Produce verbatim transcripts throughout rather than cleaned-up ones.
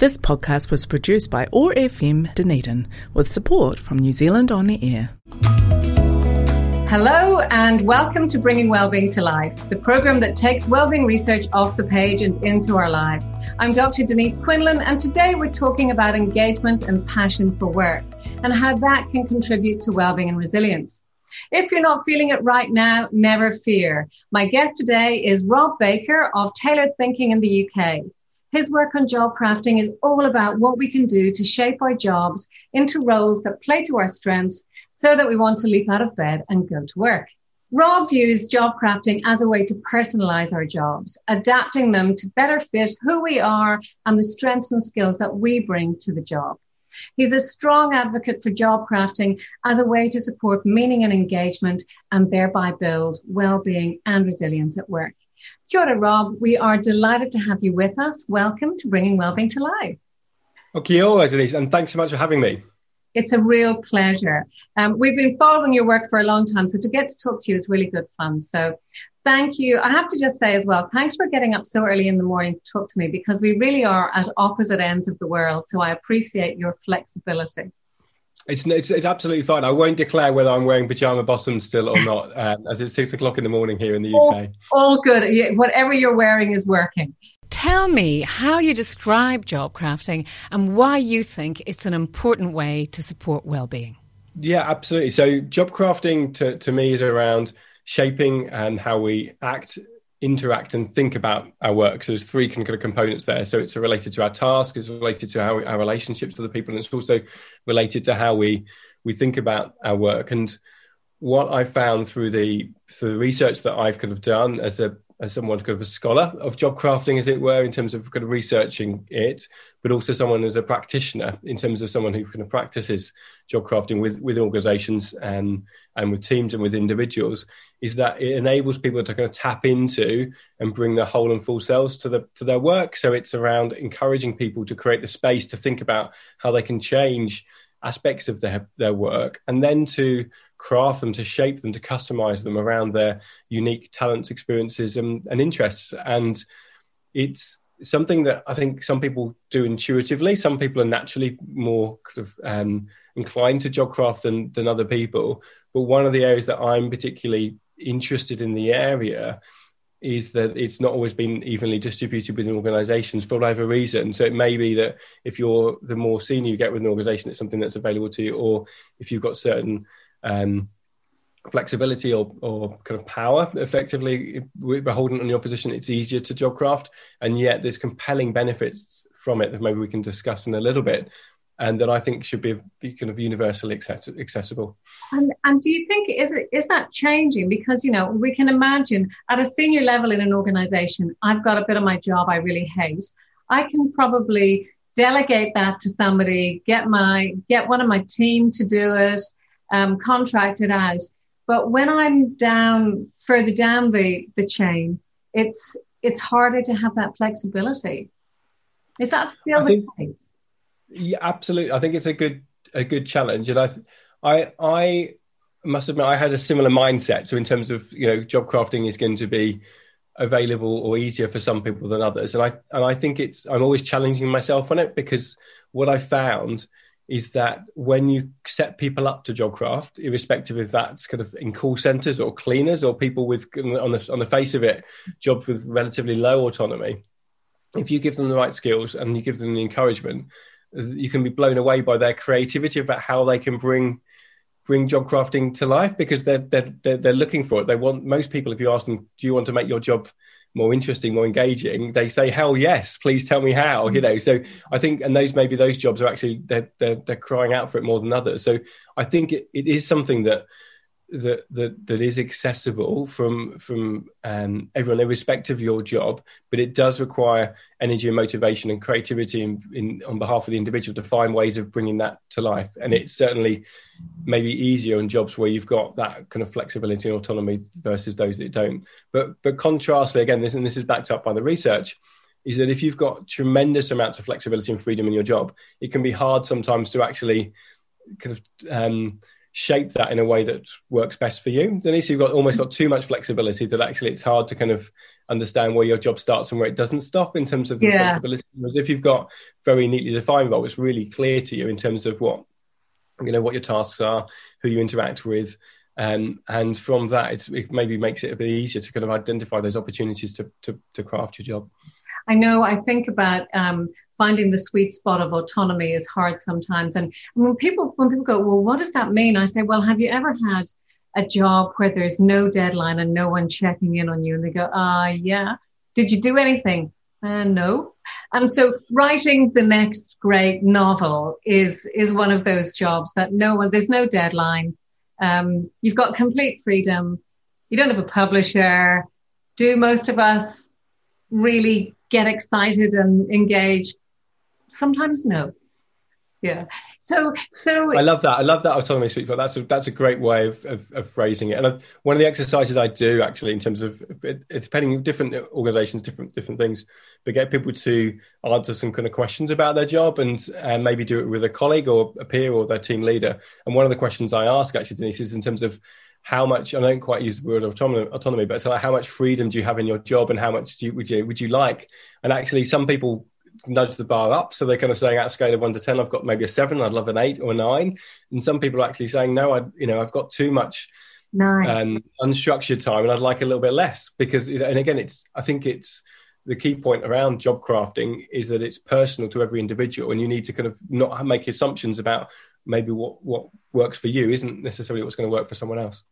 This podcast was produced by O R F M Dunedin with support from New Zealand On Air. Hello and welcome to Bringing Wellbeing to Life, the program that takes wellbeing research off the page and into our lives. I'm Dr Denise Quinlan, and today we're talking about engagement and passion for work and how that can contribute to wellbeing and resilience. If you're not feeling it right now, never fear. My guest today is Rob Baker of Tailored Thinking in the U K. His work on job crafting is all about what we can do to shape our jobs into roles that play to our strengths so that we want to leap out of bed and go to work. Rob views job crafting as a way to personalize our jobs, adapting them to better fit who we are and the strengths and skills that we bring to the job. He's a strong advocate for job crafting as a way to support meaning and engagement and thereby build well-being and resilience at work. Kia ora, Rob. We are delighted to have you with us. Welcome to Bringing Wellbeing to Life. Well, kia ora, Denise, and thanks so much for having me. It's a real pleasure. Um, we've been following your work for a long time, so to get to talk to you is really good fun. So thank you. I have to just say as well, thanks for getting up so early in the morning to talk to me, because we really are at opposite ends of the world. So I appreciate your flexibility. It's, it's, it's absolutely fine. I won't declare whether I'm wearing pyjama bottoms still or not, um, as it's six o'clock in the morning here in the all, U K. All good. Whatever you're wearing is working. Tell me how you describe job crafting and why you think it's an important way to support well-being. Yeah, absolutely. So job crafting to, to me is around shaping and how we act, interact and think about our work. So there's three kind of components there. So it's related to our task, it's related to how our relationships to the people, and it's also related to how we we think about our work. And what I found through the through the research that I've kind of done as a as someone kind of a scholar of job crafting, as it were, in terms of kind of researching it, but also someone as a practitioner in terms of someone who kind of practices job crafting with, with organizations and, and with teams and with individuals, is that it enables people to kind of tap into and bring their whole and full selves to the, to their work. So it's around encouraging people to create the space to think about how they can change aspects of their their work, and then to craft them, to shape them, to customize them around their unique talents, experiences and, and interests. And it's something that I think some people do intuitively. Some people are naturally more kind of um, inclined to job craft than, than other people. But one of the areas that I'm particularly interested in the area is that it's not always been evenly distributed within organisations for whatever reason. So it may be that if you're the more senior you get with an organisation, it's something that's available to you, or if you've got certain um, flexibility or, or kind of power, effectively beholden on your position, it's easier to job craft. And yet there's compelling benefits from it that maybe we can discuss in a little bit, and that I think should be, be kind of universally accessible. And, and do you think, is it is that changing? Because, you know, we can imagine at a senior level in an organisation, I've got a bit of my job I really hate. I can probably delegate that to somebody, get my get one of my team to do it, um, contract it out. But when I'm down, further down the, the chain, it's, it's harder to have that flexibility. Is that still I the think- case? Yeah, absolutely. I think it's a good a good challenge, and I, I, I must admit I had a similar mindset. So in terms of, you know, job crafting is going to be available or easier for some people than others, and I and I think it's I'm always challenging myself on it, because what I found is that when you set people up to job craft, irrespective if that's kind of in call centres or cleaners or people with on the on the face of it jobs with relatively low autonomy, if you give them the right skills and you give them the encouragement, you can be blown away by their creativity about how they can bring bring job crafting to life, because they're, they're they're they're looking for it. They want most people. If you ask them, do you want to make your job more interesting, more engaging? They say, hell yes, please tell me how. You know. So I think, and those maybe those jobs are actually they're they're, they're crying out for it more than others. So I think it, it is something that that that that is accessible from from um, everyone, irrespective of your job, but it does require energy and motivation and creativity in, in on behalf of the individual to find ways of bringing that to life. And it's certainly maybe easier in jobs where you've got that kind of flexibility and autonomy versus those that don't. But but contrastly, again, this and this is backed up by the research, is that if you've got tremendous amounts of flexibility and freedom in your job, it can be hard sometimes to actually kind of um shape that in a way that works best for you. Denise, you've got almost got too much flexibility that actually it's hard to kind of understand where your job starts and where it doesn't stop in terms of the yeah. responsibility. Whereas if you've got very neatly defined role, it's really clear to you in terms of what, you know, what your tasks are, who you interact with. Um, and from that, it's, it maybe makes it a bit easier to kind of identify those opportunities to to, to craft your job. I know, I think about um, finding the sweet spot of autonomy is hard sometimes. And when people when people go, well, what does that mean? I say, well, have you ever had a job where there's no deadline and no one checking in on you? And they go, ah, uh, yeah. Did you do anything? Uh, no. And so writing the next great novel is is one of those jobs that no one, there's no deadline. Um, you've got complete freedom. You don't have a publisher. Do most of us really get excited and engaged? Sometimes no. Yeah. So, so I love that. I love that autonomy sweet spot. That's a, that's a great way of, of, of phrasing it. And I've, one of the exercises I do actually in terms of it, it's depending on different organizations, different, different things, but get people to answer some kind of questions about their job and, and maybe do it with a colleague or a peer or their team leader. And one of the questions I ask actually, Denise, is in terms of how much, I don't quite use the word autonomy, autonomy, but it's like how much freedom do you have in your job and how much do you, would you, would you like? And actually some people nudge the bar up, so they're kind of saying at a scale of one to ten I've got maybe a seven, I'd love an eight or a nine, and some people are actually saying no, I you know I've got too much nice. um, unstructured time and I'd like a little bit less, because, and again, it's I think it's the key point around job crafting is that it's personal to every individual, and you need to kind of not make assumptions about maybe what what works for you isn't necessarily what's going to work for someone else.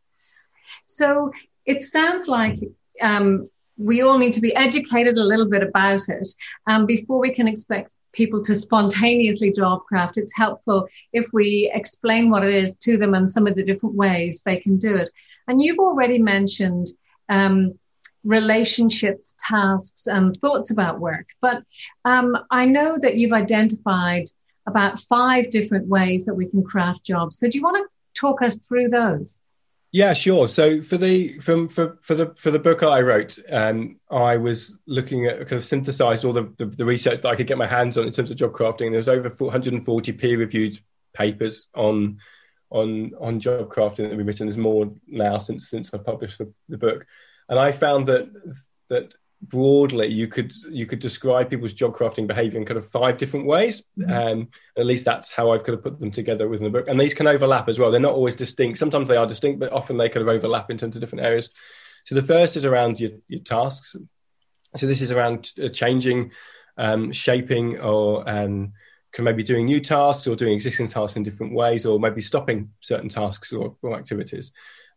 So it sounds like um we all need to be educated a little bit about it. Um, before we can expect people to spontaneously job craft, it's helpful if we explain what it is to them and some of the different ways they can do it. And you've already mentioned um, relationships, tasks, and thoughts about work. But um, I know that you've identified about five different ways that we can craft jobs. So do you want to talk us through those? Yeah, sure. So for the from for for the for the book I wrote, um, I was looking at kind of synthesised all the, the the research that I could get my hands on in terms of job crafting. And there was over one hundred forty peer-reviewed papers on on on job crafting that we've written. There's more now since since I published the, the book, and I found that that broadly you could you could describe people's job crafting behaviour in kind of five different ways, mm-hmm. um, at least that's how I've kind of put them together within the book, and these can overlap as well. They're not always distinct. Sometimes they are distinct, but often they kind of overlap in terms of different areas. So the first is around your, your tasks. So this is around changing, um, shaping, or um, can maybe doing new tasks or doing existing tasks in different ways, or maybe stopping certain tasks or, or activities.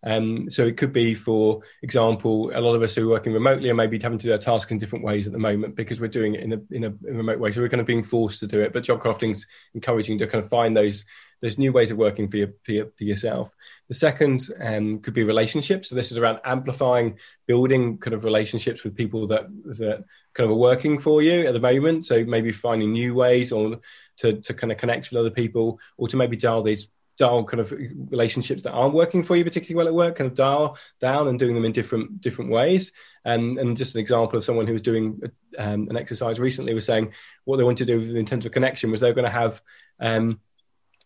Um, so it could be, for example, a lot of us who are working remotely are maybe having to do our tasks in different ways at the moment because we're doing it in a, in a in a remote way. So we're kind of being forced to do it. But job crafting's encouraging to kind of find those those new ways of working for, your, for, your, for yourself. The second um, could be relationships. So this is around amplifying, building kind of relationships with people that that kind of are working for you at the moment. So maybe finding new ways or to to kind of connect with other people, or to maybe dial these dial kind of relationships that aren't working for you particularly well at work, kind of dial down and doing them in different different ways. And and just an example of someone who was doing um, an exercise recently was saying what they wanted to do in terms of connection was they were going to have, um,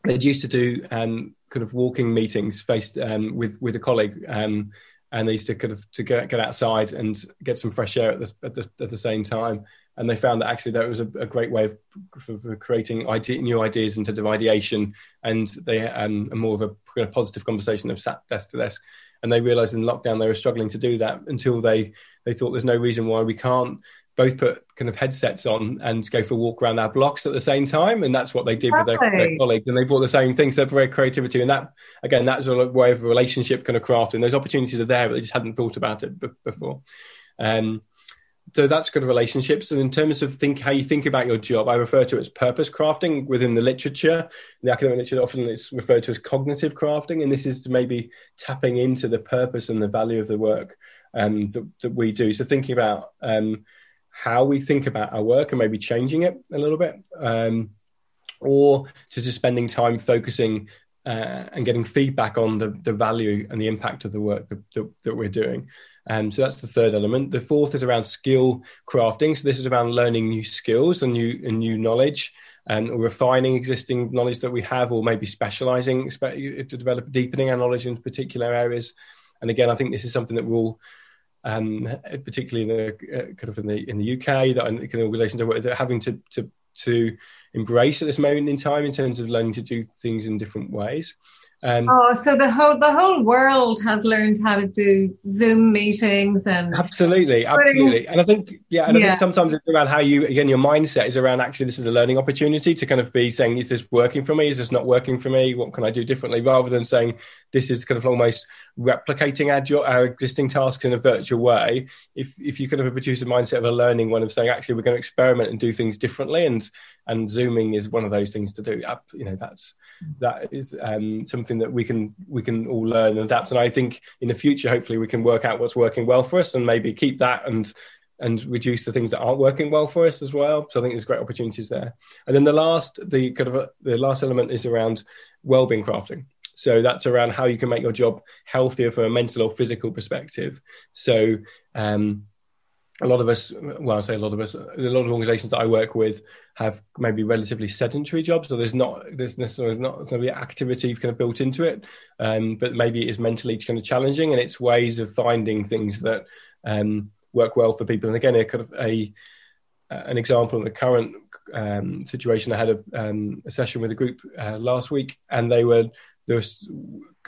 they'd used to do um, kind of walking meetings faced um, with, with a colleague, um, and they used to kind of to get, get outside and get some fresh air at the, at the, at the same time. And they found that actually that was a, a great way of for, for creating idea, new ideas in terms of ideation, and they um, a more of a kind of positive conversation of sat desk to desk. And they realised in lockdown they were struggling to do that until they they thought there's no reason why we can't both put kind of headsets on and go for a walk around our blocks at the same time. And that's what they did Lovely. with their, their colleagues. And they brought the same thing. So their creativity. And that, again, that's a way of a relationship kind of crafting. Those opportunities are there, but they just hadn't thought about it b- before. Um, So that's good relationships. And in terms of think how you think about your job, I refer to it as purpose crafting within the literature. In the academic literature, often it's referred to as cognitive crafting. And this is maybe tapping into the purpose and the value of the work um, that, that we do. So thinking about um, how we think about our work and maybe changing it a little bit, um, or to just spending time focusing uh, and getting feedback on the, the value and the impact of the work that, that, that we're doing. Um, so that's the third element. The fourth is around skill crafting. So this is around learning new skills and new and new knowledge, and um, refining existing knowledge that we have, or maybe specializing to develop, deepening our knowledge in particular areas. And again, I think this is something that we'll, um, particularly in the uh, kind of in the in the U K, that kind of relations are having to to to embrace at this moment in time in terms of learning to do things in different ways. Um, oh, so the whole the whole world has learned how to do Zoom meetings and absolutely, absolutely, and I think yeah, and yeah. I think sometimes it's around how you again your mindset is around actually this is a learning opportunity to kind of be saying, is this working for me? Is this not working for me? What can I do differently? Rather than saying this is kind of almost replicating our jo- our existing tasks in a virtual way. If if you kind of produce a mindset of a learning one of saying actually we're going to experiment and do things differently, and and Zooming is one of those things to do. You know that's that is um, something. That we can we can all learn and adapt, and I think in the future hopefully we can work out what's working well for us and maybe keep that and and reduce the things that aren't working well for us as well. So I think there's great opportunities there. And then the last the kind of the last element is around well-being crafting. So that's around how you can make your job healthier from a mental or physical perspective. So um a lot of us, well, I say a lot of us, a lot of organisations that I work with have maybe relatively sedentary jobs, so there's not there's necessarily not going to be activity kind of built into it, um, but maybe it is mentally kind of challenging, and it's ways of finding things that um, work well for people. And again, a kind of a an example in the current um, situation, I had a, um, a session with a group uh, last week, and they were. There was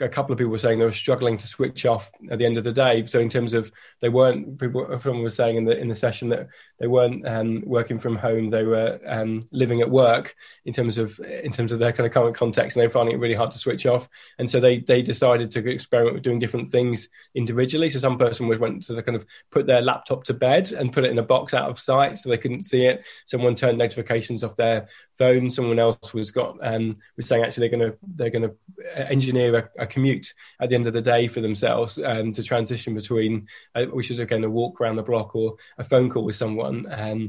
a couple of people were saying they were struggling to switch off at the end of the day. So in terms of they weren't, people, someone was saying in the in the session that they weren't um, working from home. They were um, living at work in terms of in terms of their kind of current context, and they were finding it really hard to switch off. And so they they decided to experiment with doing different things individually. So some person went to kind of put their laptop to bed and put it in a box out of sight so they couldn't see it. Someone turned notifications off their phone. Someone else was got um, was saying actually they're gonna they're gonna engineer a, a commute at the end of the day for themselves um, to transition between, uh, which is again a walk around the block or a phone call with someone, um,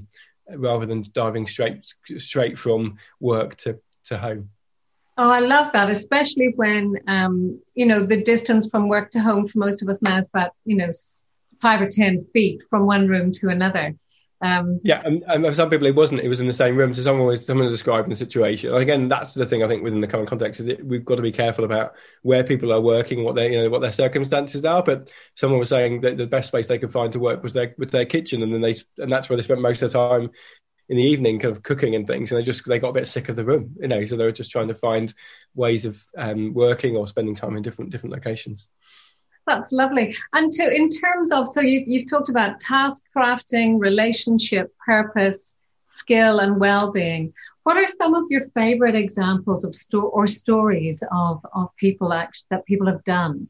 rather than diving straight straight from work to, to home. Oh, I love that, especially when, um, you know, the distance from work to home for most of us now is about, you know, five or ten feet from one room to another. Um, yeah, and, and for some people it wasn't. It was in the same room. So someone was someone was describing the situation. And again, that's the thing I think within the current context is that we've got to be careful about where people are working, what they you know what their circumstances are. But someone was saying that the best space they could find to work was their with their kitchen, and then they and that's where they spent most of the time in the evening, kind of cooking and things. And they just they got a bit sick of the room, you know. So they were just trying to find ways of um, working or spending time in different different locations. That's lovely. And to, in terms of, so you, you've talked about task crafting, relationship, purpose, skill, and well-being. What are some of your favourite examples of sto- or stories of of people act- that people have done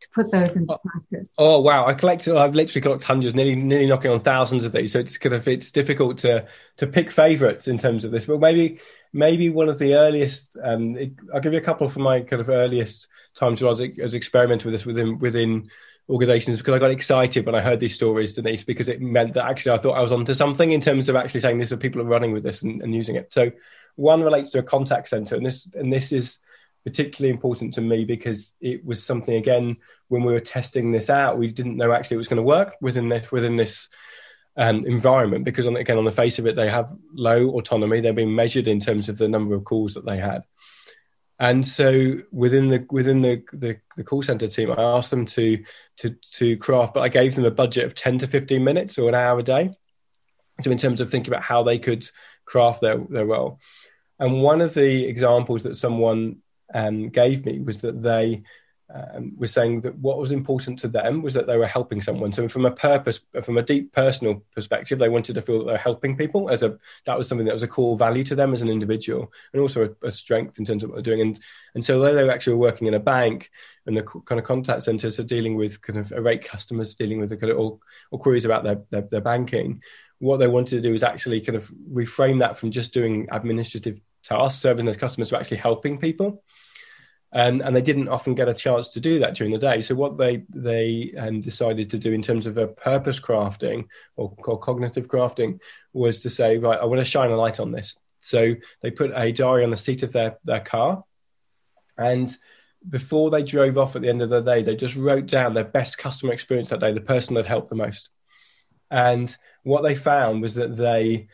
to put those into practice? Oh, wow. I collected, I've literally collected hundreds, nearly, nearly knocking on thousands of these. So it's kind of, it's difficult to, to pick favourites in terms of this, but maybe, maybe one of the earliest, um, it, I'll give you a couple from my kind of earliest times when I was, was experimenting with this within, within organisations, because I got excited when I heard these stories, Denise, because it meant that actually I thought I was onto something in terms of actually saying this, so people are running with this and, and using it. So one relates to a contact centre, and this, and this is particularly important to me because it was something, again, when we were testing this out, we didn't know actually it was going to work within this within this um, environment, because on, again, on the face of it, they have low autonomy. They're being measured in terms of the number of calls that they had. And so within the within the, the, the call centre team, I asked them to, to to craft, but I gave them a budget of ten to fifteen minutes or an hour a day. So in terms of thinking about how they could craft their, their role. And one of the examples that someone Um, gave me was that they um, were saying that what was important to them was that they were helping someone. So from a purpose, from a deep personal perspective, they wanted to feel that they're helping people. As a that was something that was a core value to them as an individual, and also a, a strength in terms of what they're doing. And and so although they were actually working in a bank, and the kind of contact centres are dealing with kind of irate customers, dealing with the kind of or, or queries about their, their their banking. What they wanted to do is actually kind of reframe that from just doing administrative tasks, serving those customers, to actually helping people. Um, and they didn't often get a chance to do that during the day. So what they they um, decided to do in terms of a purpose crafting or, or cognitive crafting was to say, right, I want to shine a light on this. So they put a diary on the seat of their, their car, And before they drove off at the end of the day, they just wrote down their best customer experience that day, the person that helped the most. And what they found was that they,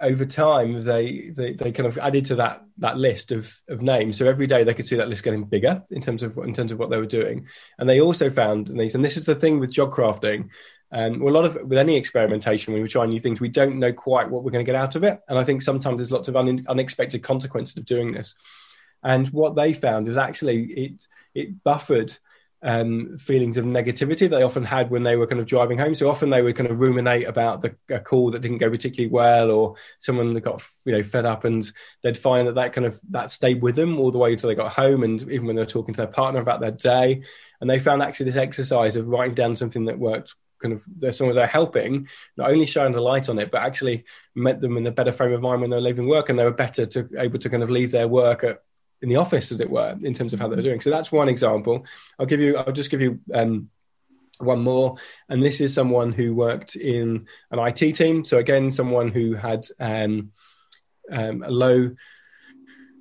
over time, they they, they kind of added to that that list of, of names. So every day they could see that list getting bigger in terms of in terms of what they were doing. And they also found, and, they, and this is the thing with job crafting, um, well, a lot of with any experimentation, when we try new things, we don't know quite what we're going to get out of it. And I think sometimes there's lots of un, unexpected consequences of doing this. And what they found is actually it it buffered um, feelings of negativity they often had when they were kind of driving home. So often they would kind of ruminate about the, a call that didn't go particularly well, or someone that got, you know, fed up, and they'd find that that kind of that stayed with them all the way until they got home, and even when they were talking to their partner about their day. And they found actually this exercise of writing down something that worked, kind of as long as they're helping, not only shine the light on it, but actually met them in a better frame of mind when they're leaving work, and they were better to able to kind of leave their work at in the office, as it were, in terms of how they're doing. So that's one example. I'll give you, I'll just give you um, one more. And this is someone who worked in an I T team. So again, someone who had um, um, a low,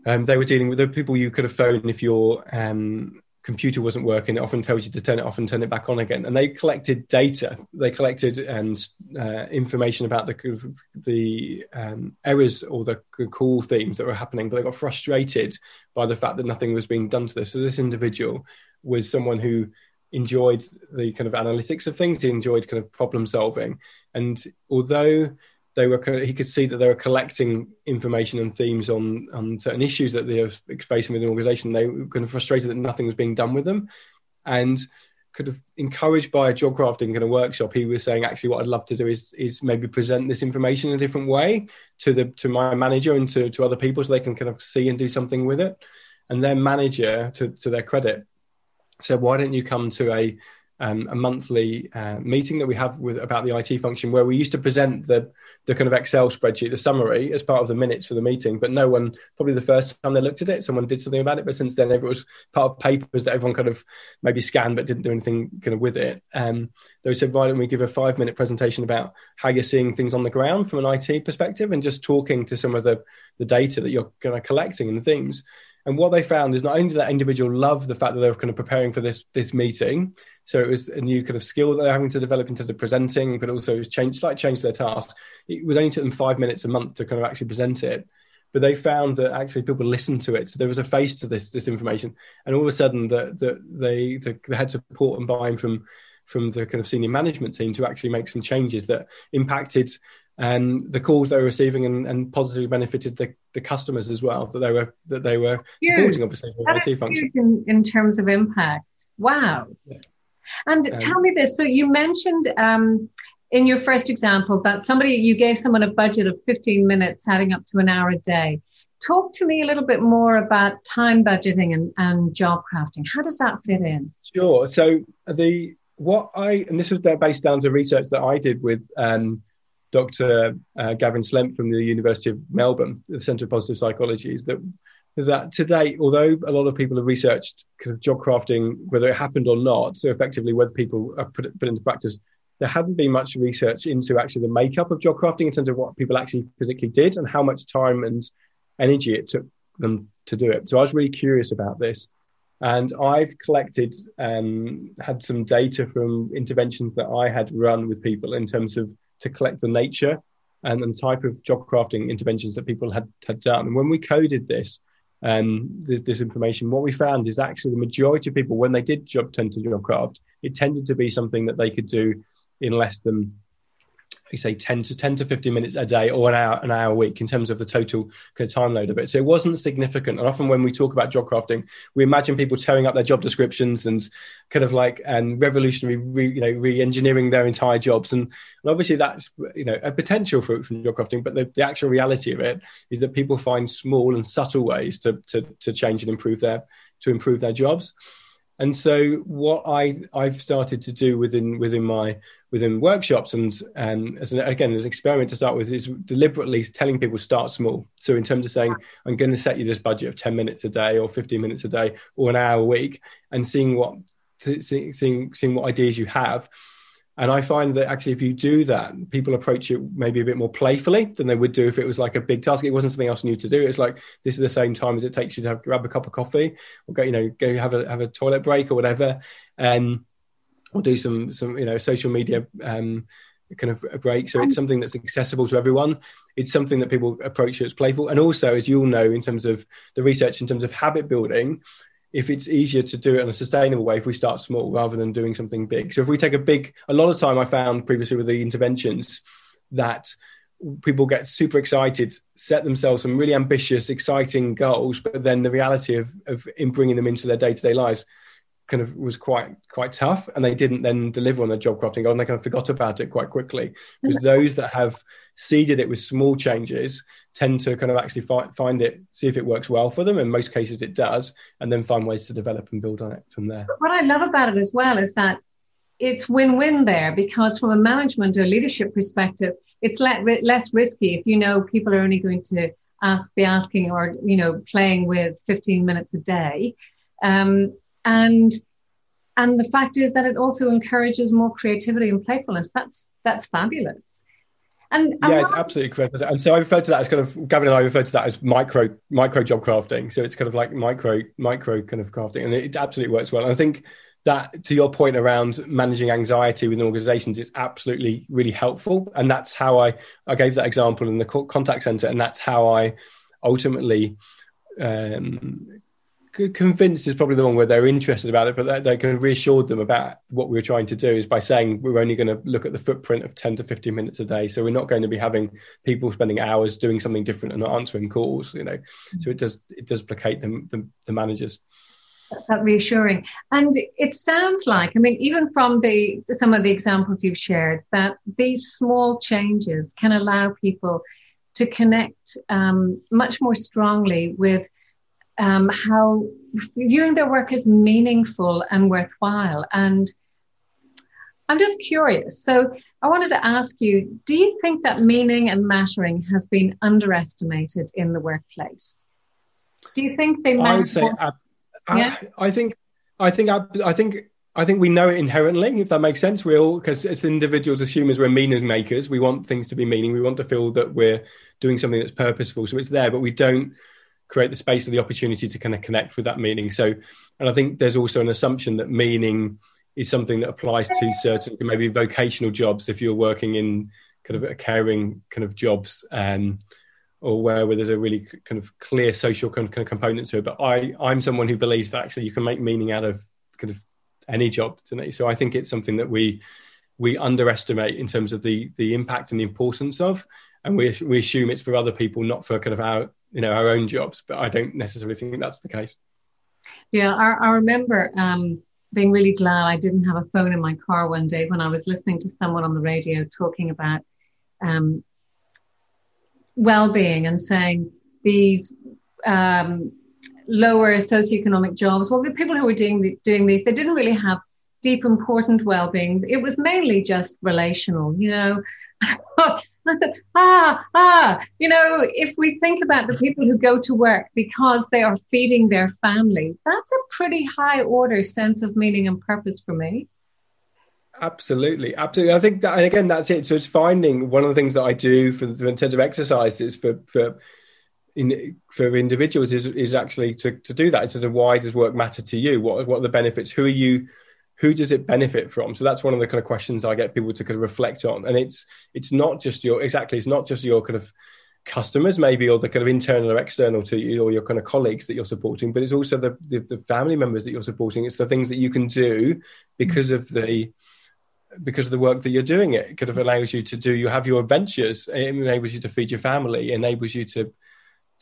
um, they were dealing with the people you could have phoned if your um, computer wasn't working. It often tells you to turn it off and turn it back on again. And they collected data. They collected um, uh, information about the, the um, errors or the call themes that were happening, but they got frustrated by the fact that nothing was being done to this. So this individual was someone who enjoyed the kind of analytics of things. He enjoyed kind of problem solving. And although they were, he could see that they were collecting information and themes on, on certain issues that they were facing with an organisation, they were kind of frustrated that nothing was being done with them. And could have encouraged by a job crafting kind of workshop, he was saying, actually, what I'd love to do is is maybe present this information in a different way to the to my manager and to, to other people, so they can kind of see and do something with it. And their manager, to, to their credit, said, why don't you come to a Um, a monthly uh, meeting that we have with about the I T function, where we used to present the the kind of Excel spreadsheet, the summary, as part of the minutes for the meeting. But no one, probably the first time they looked at it, someone did something about it. But since then, it was part of papers that everyone kind of maybe scanned but didn't do anything kind of with it. Um, they said, why don't we give a five minute presentation about how you're seeing things on the ground from an I T perspective, and just talking to some of the the data that you're kind of collecting and the themes. And what they found is not only did that individual love the fact that they were kind of preparing for this this meeting, so it was a new kind of skill that they're having to develop into the presenting, but also change, slightly changed their task. It was only took them five minutes a month to kind of actually present it, but they found that actually people listened to it. So there was a face to this this information, and all of a sudden that the, they the, they had support and buy-in from from the kind of senior management team to actually make some changes that impacted and um, the calls they were receiving, and, and positively benefited the, the customers as well, that they were that they were huge. Supporting, obviously, the I T function in, in terms of impact. Wow! Yeah. And um, tell me this: so you mentioned um, in your first example that somebody you gave someone a budget of fifteen minutes, adding up to an hour a day. Talk to me a little bit more about time budgeting and, and job crafting. How does that fit in? Sure. So the what I and this was based down to research that I did with. Um, Doctor Uh, Gavin Slemp from the University of Melbourne, the Centre of Positive Psychology, is that, is that today, although a lot of people have researched kind of job crafting, whether it happened or not, so effectively whether people are put, put into practice, there hadn't been much research into actually the makeup of job crafting in terms of what people actually physically did and how much time and energy it took them to do it. So I was really curious about this. And I've collected, um, had some data from interventions that I had run with people in terms of to collect the nature and the type of job crafting interventions that people had, had done. And when we coded this, um, this, this information, what we found is actually the majority of people, when they did job tend to job craft, it tended to be something that they could do in less than, I say, ten to ten to fifteen minutes a day or an hour an hour a week in terms of the total kind of time load of it. So it wasn't significant. And often when we talk about job crafting, we imagine people tearing up their job descriptions and kind of like and revolutionary, re, you know, re-engineering their entire jobs. And, and obviously that's, you know, a potential for from job crafting. But the, the actual reality of it is that people find small and subtle ways to to to change and improve their to improve their jobs. And so what I, I've started to do within within my within workshops and, and as an, again, as an experiment to start with, is deliberately telling people start small. So in terms of saying, I'm going to set you this budget of ten minutes a day or fifteen minutes a day or an hour a week, and seeing what seeing seeing what ideas you have. And I find that actually, if you do that, people approach it maybe a bit more playfully than they would do if it was like a big task. It wasn't something else new to do. It's like, this is the same time as it takes you to have, grab a cup of coffee, or go, you know, go have a have a toilet break or whatever, and or do some some you know social media um, kind of break. So it's something that's accessible to everyone. It's something that people approach it as playful, and also, as you all know, in terms of the research, in terms of habit building, if it's easier to do it in a sustainable way, if we start small rather than doing something big. So if we take a big, a lot of time I found previously with the interventions that people get super excited, set themselves some really ambitious, exciting goals, but then the reality of, of in bringing them into their day-to-day lives kind of was quite, quite tough. And they didn't then deliver on their job crafting goal, and they kind of forgot about it quite quickly, because those that have seeded it with small changes tend to kind of actually fi- find it, see if it works well for them. In most cases it does, and then find ways to develop and build on it from there. But what I love about it as well is that it's win-win there, because from a management or leadership perspective, it's le- less risky if you know people are only going to ask, be asking or, you know, playing with fifteen minutes a day. Um, And and the fact is that it also encourages more creativity and playfulness. That's that's fabulous. And, and yeah, it's I, absolutely correct. And so I refer to that as kind of, Gavin and I refer to that as micro micro job crafting. So it's kind of like micro micro kind of crafting, and it, it absolutely works well. And I think that, to your point around managing anxiety within organizations, it's absolutely really helpful. And that's how I I gave that example in the contact center, and that's how I ultimately. Um, Convinced is probably the one where they're interested about it, but they, they kind of reassured them about what we were trying to do, is by saying we're only going to look at the footprint of ten to fifteen minutes a day. So we're not going to be having people spending hours doing something different and not answering calls, you know. So it does it does placate them, the, the managers. That's that reassuring. And it sounds like, I mean, even from the some of the examples you've shared, that these small changes can allow people to connect um, much more strongly with Um, how viewing their work as meaningful and worthwhile. And I'm just curious. So I wanted to ask you, do you think that meaning and mattering has been underestimated in the workplace? Do you think they matter? I would say, uh, yeah? I, I think, I think, I, I think, I think we know it inherently, if that makes sense. We all, because as individuals, as humans, we're meaning makers. We want things to be meaning. We want to feel that we're doing something that's purposeful. So it's there, but we don't create the space or the opportunity to kind of connect with that meaning. So, and I think there's also an assumption that meaning is something that applies to certain, maybe vocational jobs, if you're working in kind of a caring kind of jobs, um, or where, where there's a really kind of clear social kind of component to it. But I, I'm someone who believes that actually you can make meaning out of kind of any job today. So I think it's something that we, we underestimate in terms of the, the impact and the importance of, and we, we assume it's for other people, not for kind of our, you know, our own jobs, but I don't necessarily think that's the case. Yeah, I, I remember um, being really glad I didn't have a phone in my car one day when I was listening to someone on the radio talking about um, well-being and saying these um, lower socioeconomic jobs, well, the people who were doing the, doing these, they didn't really have deep, important well-being. It was mainly just relational, you know. And I said, ah, ah, you know, if we think about the people who go to work because they are feeding their family, that's a pretty high order sense of meaning and purpose for me. Absolutely. Absolutely. I think that, and again, that's it. So it's finding, one of the things that I do for, for in terms of exercises for, for, in, for individuals is, is actually to, to do that. It's sort of, why does work matter to you? What, what are the benefits? Who are you? Who does it benefit from? So that's one of the kind of questions I get people to kind of reflect on. And it's it's not just your, exactly, it's not just your kind of customers maybe, or the kind of internal or external to you, or your kind of colleagues that you're supporting, but it's also the, the, the family members that you're supporting. It's the things that you can do because of the because of the work that you're doing. It kind of allows you to do, you have your adventures, it enables you to feed your family, it enables you to,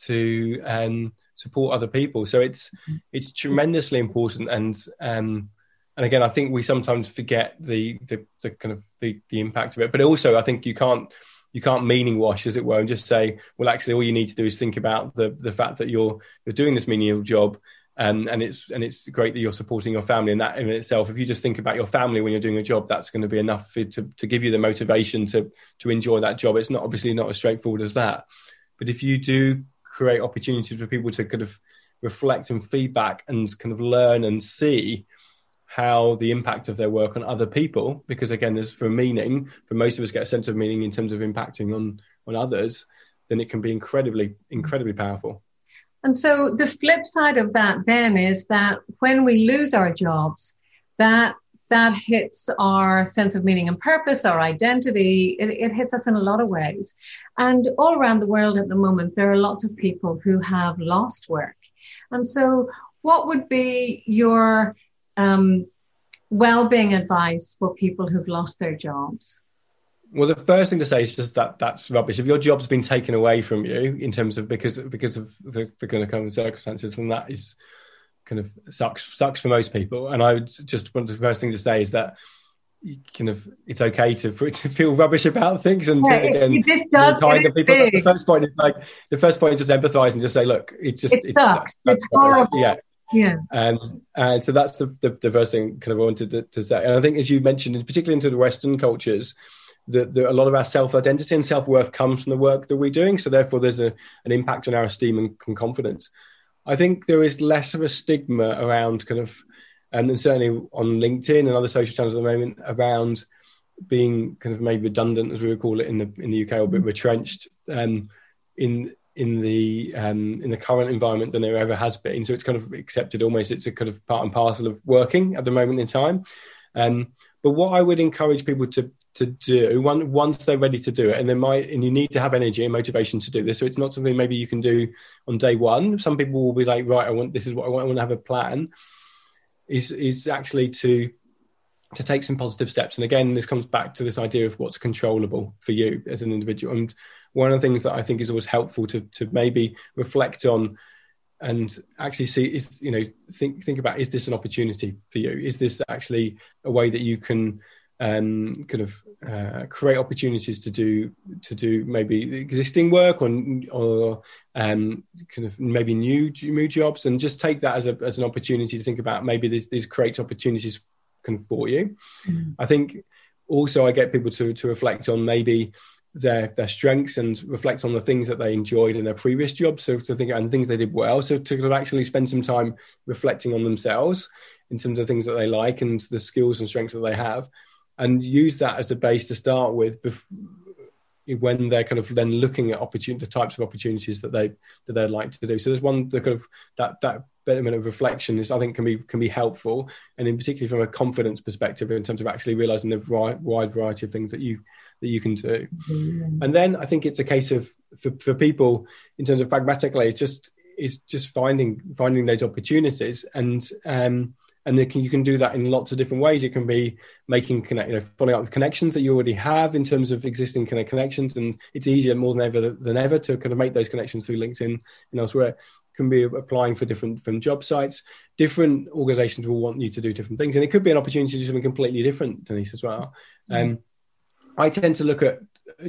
to um, support other people. So it's, it's tremendously important. And, um, And again, I think we sometimes forget the the, the kind of the, the impact of it. But also, I think you can't you can't meaning wash, as it were, and just say, well, actually, all you need to do is think about the the fact that you're you're doing this menial job, and and it's and it's great that you're supporting your family. And that in itself, if you just think about your family when you're doing a job, that's going to be enough to to give you the motivation to to enjoy that job. It's not obviously not as straightforward as that, but if you do create opportunities for people to kind of reflect and feedback and kind of learn and see how the impact of their work on other people, because again, there's for meaning, for most of us get a sense of meaning in terms of impacting on, on others, then it can be incredibly, incredibly powerful. And so the flip side of that then is that when we lose our jobs, that that hits our sense of meaning and purpose, our identity. It, it hits us in a lot of ways. And all around the world at the moment, there are lots of people who have lost work. And so what would be your um, well-being advice for people who've lost their jobs? Well, the first thing to say is just that that's rubbish. If your job's been taken away from you in terms of because because of the, the kind of current circumstances, then that is kind of sucks sucks for most people. And I would just want the first thing to say is that you kind of it's okay to for it to feel rubbish about things. And yeah, again, this does kind of people. The first point is like the first point is just empathise and just say, look, it's just it it's, sucks. That, it's horrible. Yeah. Yeah, um, and so that's the, the the first thing kind of I wanted to, to say. And I think, as you mentioned, particularly into the Western cultures, that a lot of our self-identity and self-worth comes from the work that we're doing. So therefore, there's a, an impact on our esteem and, and confidence. I think there is less of a stigma around kind of, and then certainly on LinkedIn and other social channels at the moment, around being kind of made redundant, as we would call it in the in the U K, or a bit retrenched um, in in the um, in the current environment than there ever has been. So it's kind of accepted almost. It's a kind of part and parcel of working at the moment in time. Um, but what I would encourage people to to do one, once they're ready to do it, and they might, and you need to have energy and motivation to do this. So it's not something maybe you can do on day one. Some people will be like, right, I want, this is what I want. I want to have a plan is, is actually to, to take some positive steps. And again, this comes back to this idea of what's controllable for you as an individual. And one of the things that I think is always helpful to, to maybe reflect on and actually see is, you know, think, think about, is this an opportunity for you? Is this actually a way that you can, Um, kind of uh, create opportunities to do to do maybe existing work or or um, kind of maybe new new jobs, and just take that as a as an opportunity to think about maybe this this creates opportunities kind of for you. Mm-hmm. I think also I get people to to reflect on maybe their their strengths and reflect on the things that they enjoyed in their previous jobs. So to think and things they did well. So to kind of actually spend some time reflecting on themselves in terms of things that they like and the skills and strengths that they have. And use that as the base to start with bef- when they're kind of then looking at opportunity, the types of opportunities that they that they'd like to do. So there's one that kind of that that element of reflection is I think can be can be helpful, and in particularly from a confidence perspective in terms of actually realizing the ri- wide variety of things that you that you can do. Mm-hmm. And then I think it's a case of for, for people in terms of pragmatically, it's just it's just finding finding those opportunities and. Um, And they can, you can do that in lots of different ways. It can be making connect, you know, following up with connections that you already have in terms of existing kind of connections. And it's easier more than ever than ever to kind of make those connections through LinkedIn and elsewhere. It can be applying for different from job sites. Different organizations will want you to do different things. And it could be an opportunity to do something completely different, Denise, as well. Mm-hmm. Um, I tend to look at,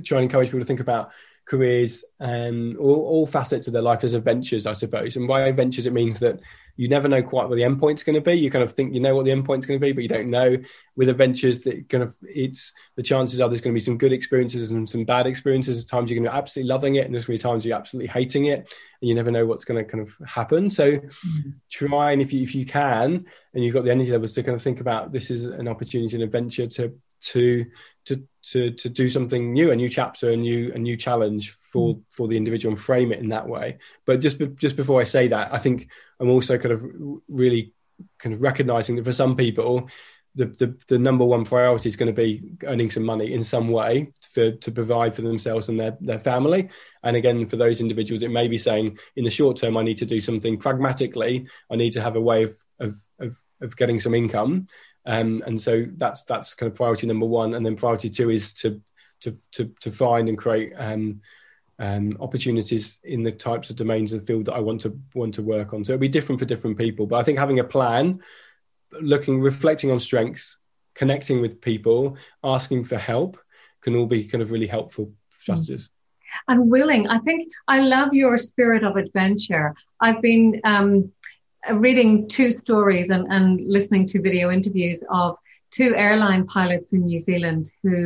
try and encourage people to think about careers and all, all facets of their life as adventures, I suppose. And by adventures, it means that you never know quite what the end point's going to be. You kind of think you know what the end point's going to be, but you don't know. With adventures, that kind of it's the chances are there's going to be some good experiences and some bad experiences. At times you're going to be absolutely loving it, and there's going to be times you're absolutely hating it, and you never know what's going to kind of happen. So mm-hmm. try and if you if you can, and you've got the energy levels to kind of think about this is an opportunity, an adventure to. to to to to do something new, a new chapter, a new a new challenge for for the individual, and frame it in that way. But just be, just before I say that, I think I'm also kind of really kind of recognizing that for some people the the, the number one priority is going to be earning some money in some way for to provide for themselves and their their family. And again, for those individuals, it may be saying in the short term I need to do something pragmatically, I need to have a way of of of, of getting some income. Um, and so that's that's kind of priority number one, and then priority two is to to to, to find and create um, um, opportunities in the types of domains and field that I want to want to work on. So it'll be different for different people, but I think having a plan, looking, reflecting on strengths, connecting with people, asking for help, can all be kind of really helpful strategies. And willing, I think I love your spirit of adventure. I've been. Um... reading two stories and, and listening to video interviews of two airline pilots in New Zealand who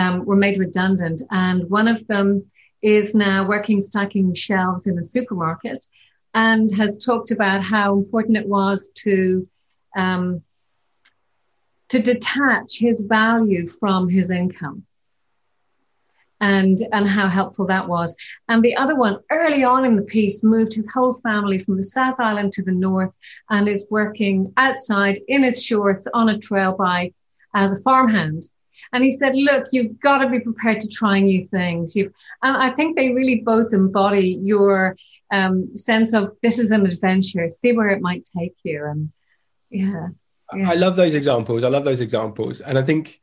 um, were made redundant. And one of them is now working stacking shelves in a supermarket and has talked about how important it was to um, to detach his value from his income, and and how helpful that was. And the other one, early on in the piece, moved his whole family from the South Island to the North and is working outside in his shorts on a trail bike as a farmhand. And he said, look, you've got to be prepared to try new things. You've, and I think they really both embody your um, sense of this is an adventure, see where it might take you. And yeah, yeah. I love those examples. I love those examples. And I think,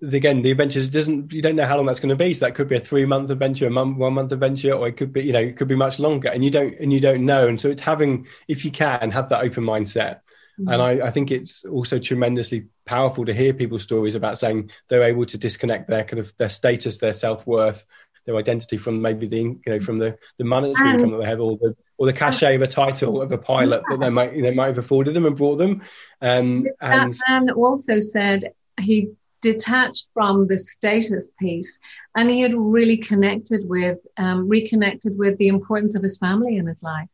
again, the adventures doesn't, you don't know how long that's going to be. So that could be a three month adventure, a month, one month adventure, or it could be, you know, it could be much longer, and you don't, and you don't know. And so it's having, if you can, have that open mindset. Mm-hmm. And I, I think it's also tremendously powerful to hear people's stories about saying they're able to disconnect their kind of their status, their self-worth, their identity from maybe the, you know, from the, the monetary um, income that they have, or the, or the cachet of a title of a pilot yeah. that they might, they might have afforded them and brought them. Um, and that man also said he detached from the status piece, and he had really connected with, um, reconnected with the importance of his family in his life.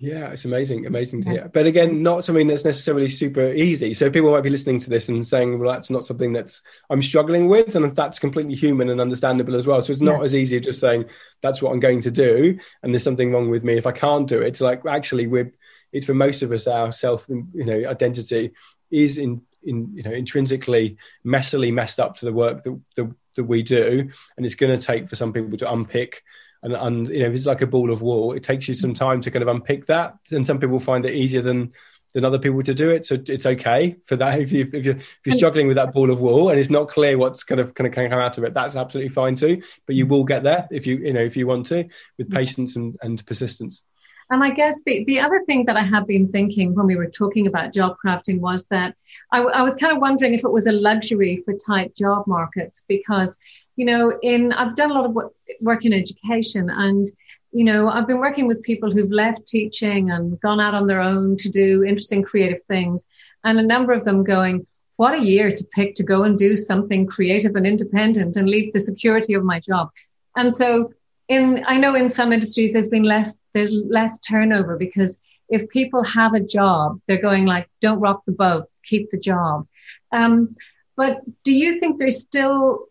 Yeah, it's amazing, amazing to hear. But again, not something that's necessarily super easy. So people might be listening to this and saying, well, that's not something that's I'm struggling with. And that's completely human and understandable as well. So it's not yeah. as easy as just saying, that's what I'm going to do, and there's something wrong with me if I can't do it. It's like, actually, we're, it's for most of us, our self, you know, identity is in, in you know, intrinsically messily messed up to the work that, that, that we do. And it's going to take for some people to unpick. And, and, you know, if it's like a ball of wool, it takes you some time to kind of unpick that. And some people find it easier than, than other people to do it. So it's okay for that. If, you, if, you're, if you're struggling with that ball of wool and it's not clear what's kind of going to come out of it, that's absolutely fine too. But you will get there if you, you know, if you want to, with patience and, and persistence. And I guess the, the other thing that I have been thinking when we were talking about job crafting was that I, I was kind of wondering if it was a luxury for tight job markets, because, you know, in I've done a lot of work, work in education, and, you know, I've been working with people who've left teaching and gone out on their own to do interesting creative things. And a number of them going, what a year to pick to go and do something creative and independent and leave the security of my job. And so in I know in some industries there's been less there's less turnover, because if people have a job, they're going like, don't rock the boat, keep the job. Um, but do you think there's still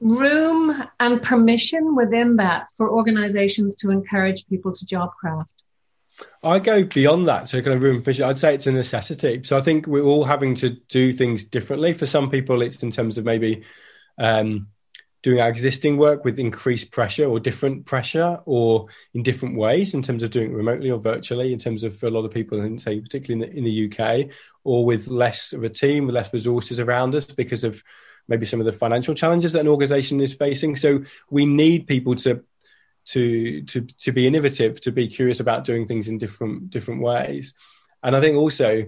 room and permission within that for organizations to encourage people to job craft? I go beyond that. So kind of room and permission, I'd say it's a necessity. So I think we're all having to do things differently. For some people, it's in terms of maybe um, doing our existing work with increased pressure or different pressure, or in different ways in terms of doing it remotely or virtually, in terms of for a lot of people, and say particularly in the, in the U K, or with less of a team, with less resources around us because of maybe some of the financial challenges that an organization is facing. So we need people to, to, to, to be innovative, to be curious about doing things in different, different ways. And I think also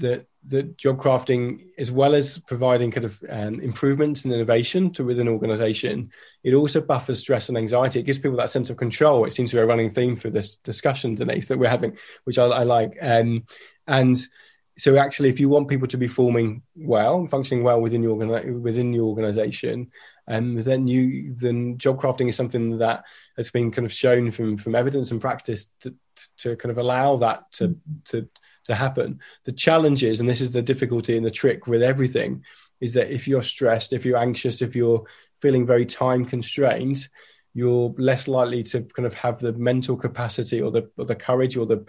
that, that job crafting, as well as providing kind of um, improvements and innovation to within an organization, it also buffers stress and anxiety. It gives people that sense of control. It seems to be a running theme for this discussion, Denise, that we're having, which I, I like. Um, and, So actually, if you want people to be forming well, functioning well within your within your organisation, and um, then you then job crafting is something that has been kind of shown from from evidence and practice to, to kind of allow that to to to happen. The challenge is, and this is the difficulty and the trick with everything, is that if you're stressed, if you're anxious, if you're feeling very time constrained, you're less likely to kind of have the mental capacity or the or the courage or the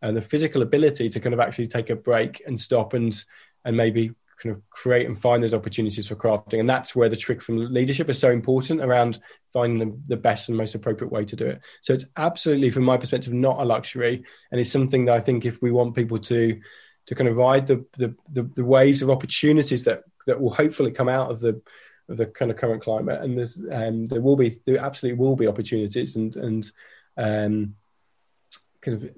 and the physical ability to kind of actually take a break and stop and and maybe kind of create and find those opportunities for crafting. And that's where the trick from leadership is so important, around finding the, the best and most appropriate way to do it. So it's absolutely, from my perspective, not a luxury. And it's something that I think if we want people to to kind of ride the the, the, the waves of opportunities that, that will hopefully come out of the of the kind of current climate, and there's um, there will be, there absolutely will be opportunities and, and um, kind of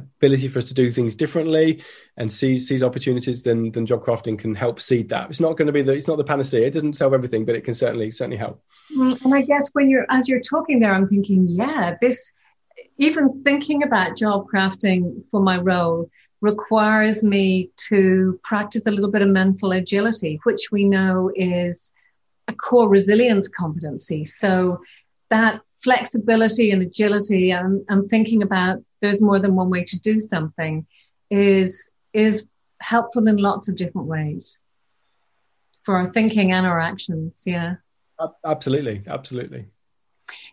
ability for us to do things differently and seize these opportunities, then then job crafting can help seed that. It's not going to be the, it's not the panacea, it doesn't solve everything, but it can certainly certainly help. And I guess when you're as you're talking there, I'm thinking, yeah, this, even thinking about job crafting for my role requires me to practice a little bit of mental agility, which we know is a core resilience competency. So that flexibility and agility and, and thinking about there's more than one way to do something is is helpful in lots of different ways for our thinking and our actions. Yeah. Absolutely. Absolutely.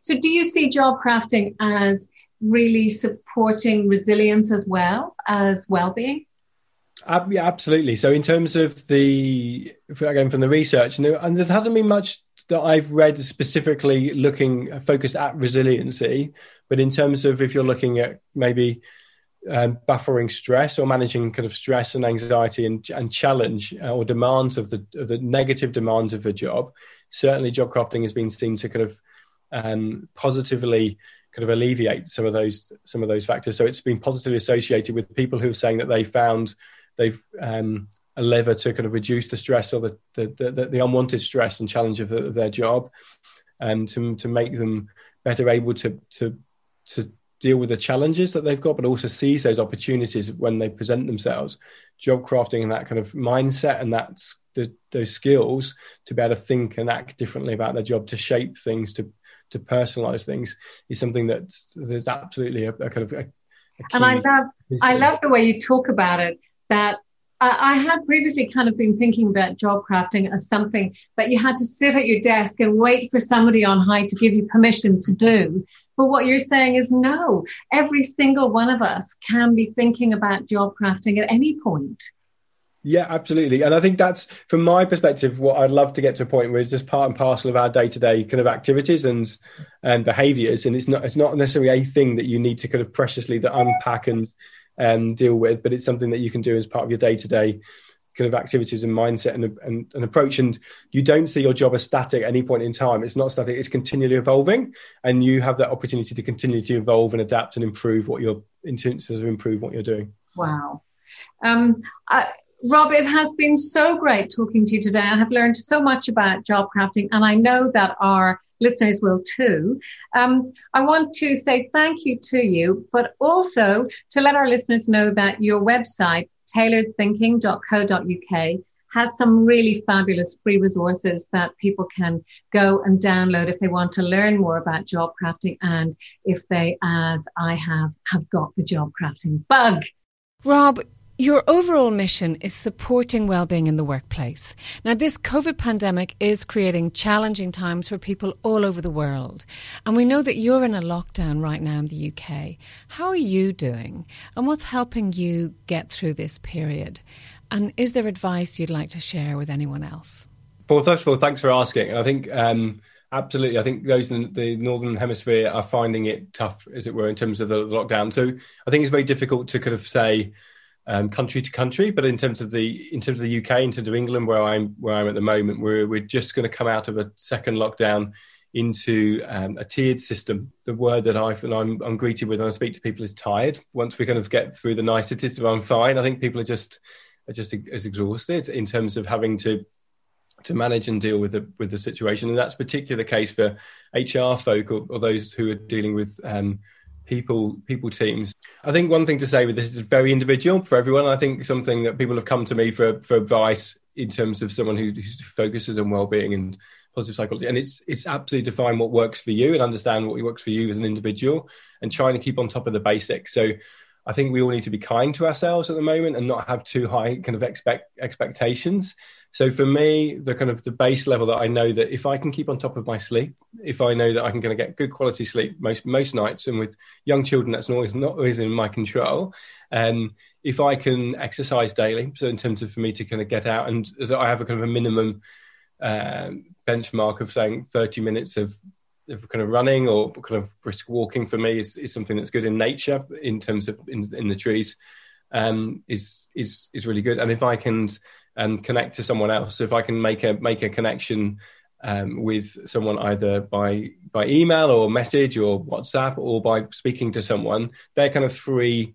So do you see job crafting as really supporting resilience as well as well-being? Uh, yeah, absolutely. So in terms of the, again, from the research, and there, and there hasn't been much that I've read specifically looking, focused at resiliency, but in terms of if you're looking at maybe um, buffering stress or managing kind of stress and anxiety and, and challenge uh, or demands of the, of the negative demands of a job, certainly job crafting has been seen to kind of um, positively kind of alleviate some of those, some of those factors. So it's been positively associated with people who are saying that they found they've um, a lever to kind of reduce the stress or the the, the, the unwanted stress and challenge of, the, of their job, and to to make them better able to to to deal with the challenges that they've got, but also seize those opportunities when they present themselves. Job crafting and that kind of mindset and that the, those skills to be able to think and act differently about their job, to shape things, to to personalize things, is something that's there's absolutely a, a kind of a, a key. And I love I love the way you talk about it. That I had previously kind of been thinking about job crafting as something that you had to sit at your desk and wait for somebody on high to give you permission to do. But what you're saying is no, every single one of us can be thinking about job crafting at any point. Yeah, absolutely. And I think that's, from my perspective, what I'd love to get to a point where it's just part and parcel of our day-to-day kind of activities and and behaviours. And it's not it's not necessarily a thing that you need to kind of preciously that unpack and Um, deal with, but it's something that you can do as part of your day-to-day kind of activities and mindset and, and, and approach. And you don't see your job as static at any point in time. It's not static, it's continually evolving, and you have that opportunity to continue to evolve and adapt and improve what you're in terms of improve what you're doing. Wow. Um, I, Rob, it has been so great talking to you today. I have learned so much about job crafting, and I know that our listeners will too. Um, I want to say thank you to you, but also to let our listeners know that your website, tailored thinking dot co dot u k, has some really fabulous free resources that people can go and download if they want to learn more about job crafting, and if they, as I have, have got the job crafting bug. Rob, your overall mission is supporting well-being in the workplace. Now, this COVID pandemic is creating challenging times for people all over the world. And we know that you're in a lockdown right now in the U K. How are you doing? And what's helping you get through this period? And is there advice you'd like to share with anyone else? Well, first of all, thanks for asking. And I think... Um Absolutely. I think those in the Northern Hemisphere are finding it tough, as it were, in terms of the lockdown. So I think it's very difficult to kind of say um, country to country, but in terms of the in terms of the U K, in terms of England, where I'm where I'm at the moment, we're we're just going to come out of a second lockdown into um, a tiered system. The word that I've, and I'm, I'm greeted with when I speak to people is tired. Once we kind of get through the niceties of I'm fine, I think people are just are just as exhausted in terms of having to. to manage and deal with the with the situation, and that's particularly the case for H R folk or, or those who are dealing with um, people people teams. I think one thing to say with this is very individual for everyone. I think something that people have come to me for for advice in terms of someone who, who focuses on well-being and positive psychology, and it's it's absolutely define what works for you and understand what works for you as an individual, and trying to keep on top of the basics. So I think we all need to be kind to ourselves at the moment and not have too high kind of expect expectations. So for me, the kind of the base level that I know that if I can keep on top of my sleep, if I know that I can kind of get good quality sleep most most nights, and with young children, that's not always, not always in my control. Um, if I can exercise daily, so in terms of for me to kind of get out, and as I have a kind of a minimum uh, benchmark of saying thirty minutes of If kind of running or kind of brisk walking for me is, is something that's good in nature in terms of in, in the trees um, is is is really good. And if I can um, connect to someone else, so if I can make a make a connection um, with someone either by by email or message or WhatsApp or by speaking to someone, they're kind of three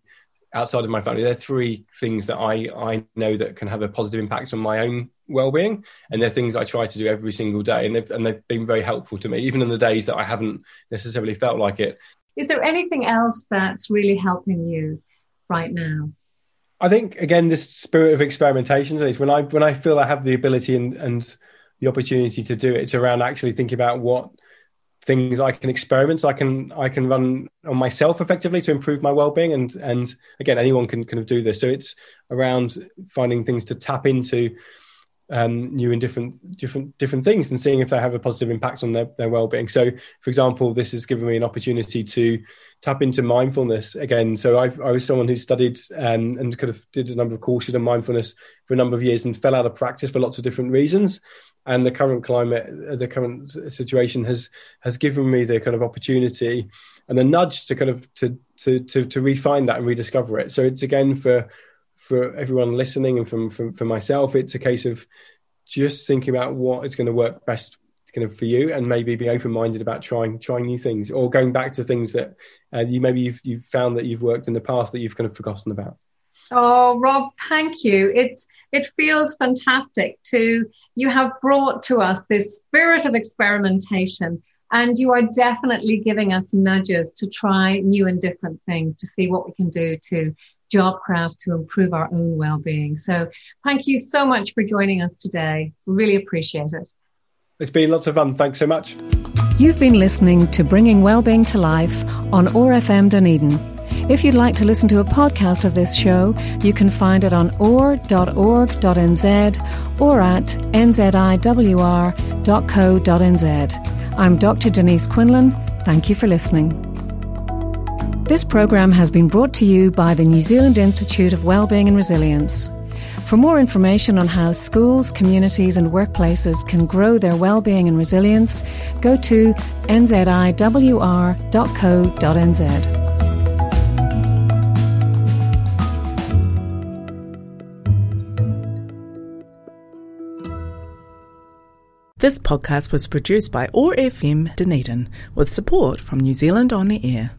outside of my family. There are three things that I I know that can have a positive impact on my own well-being, and they're things I try to do every single day, and they've, and they've been very helpful to me, even on the days that I haven't necessarily felt like it. Is there anything else that's really helping you right now? I think, again, this spirit of experimentation is when I when I feel I have the ability and, and the opportunity to do it, it's around actually thinking about what things I can experiment, I can I can run on myself effectively to improve my well-being. And and again, anyone can kind of do this. So it's around finding things to tap into, um, new and different different different things, and seeing if they have a positive impact on their, their well-being. So, for example, this has given me an opportunity to tap into mindfulness again. So I've, I was someone who studied um, and kind of did a number of courses in mindfulness for a number of years and fell out of practice for lots of different reasons. And the current climate, the current situation has has given me the kind of opportunity and the nudge to kind of to to to, to refine that and rediscover it. So it's again for for everyone listening, and from, from for myself, it's a case of just thinking about what is going to work best kind of for you, and maybe be open-minded about trying trying new things, or going back to things that uh, you maybe you've you've found that you've worked in the past that you've kind of forgotten about. Oh, Rob, thank you. It's it feels fantastic to. You have brought to us this spirit of experimentation, and you are definitely giving us nudges to try new and different things, to see what we can do to job craft, to improve our own well-being. So thank you so much for joining us today. Really appreciate it. It's been lots of fun. Thanks so much. You've been listening to Bringing Wellbeing to Life on O R F M Dunedin. If you'd like to listen to a podcast of this show, you can find it on o a r dot org dot n z or at n z i w r dot co dot n z. I'm Dr Denise Quinlan. Thank you for listening. This program has been brought to you by the New Zealand Institute of Wellbeing and Resilience. For more information on how schools, communities and workplaces can grow their wellbeing and resilience, go to n z i w r dot co dot n z. This podcast was produced by O R F M Dunedin with support from New Zealand On Air.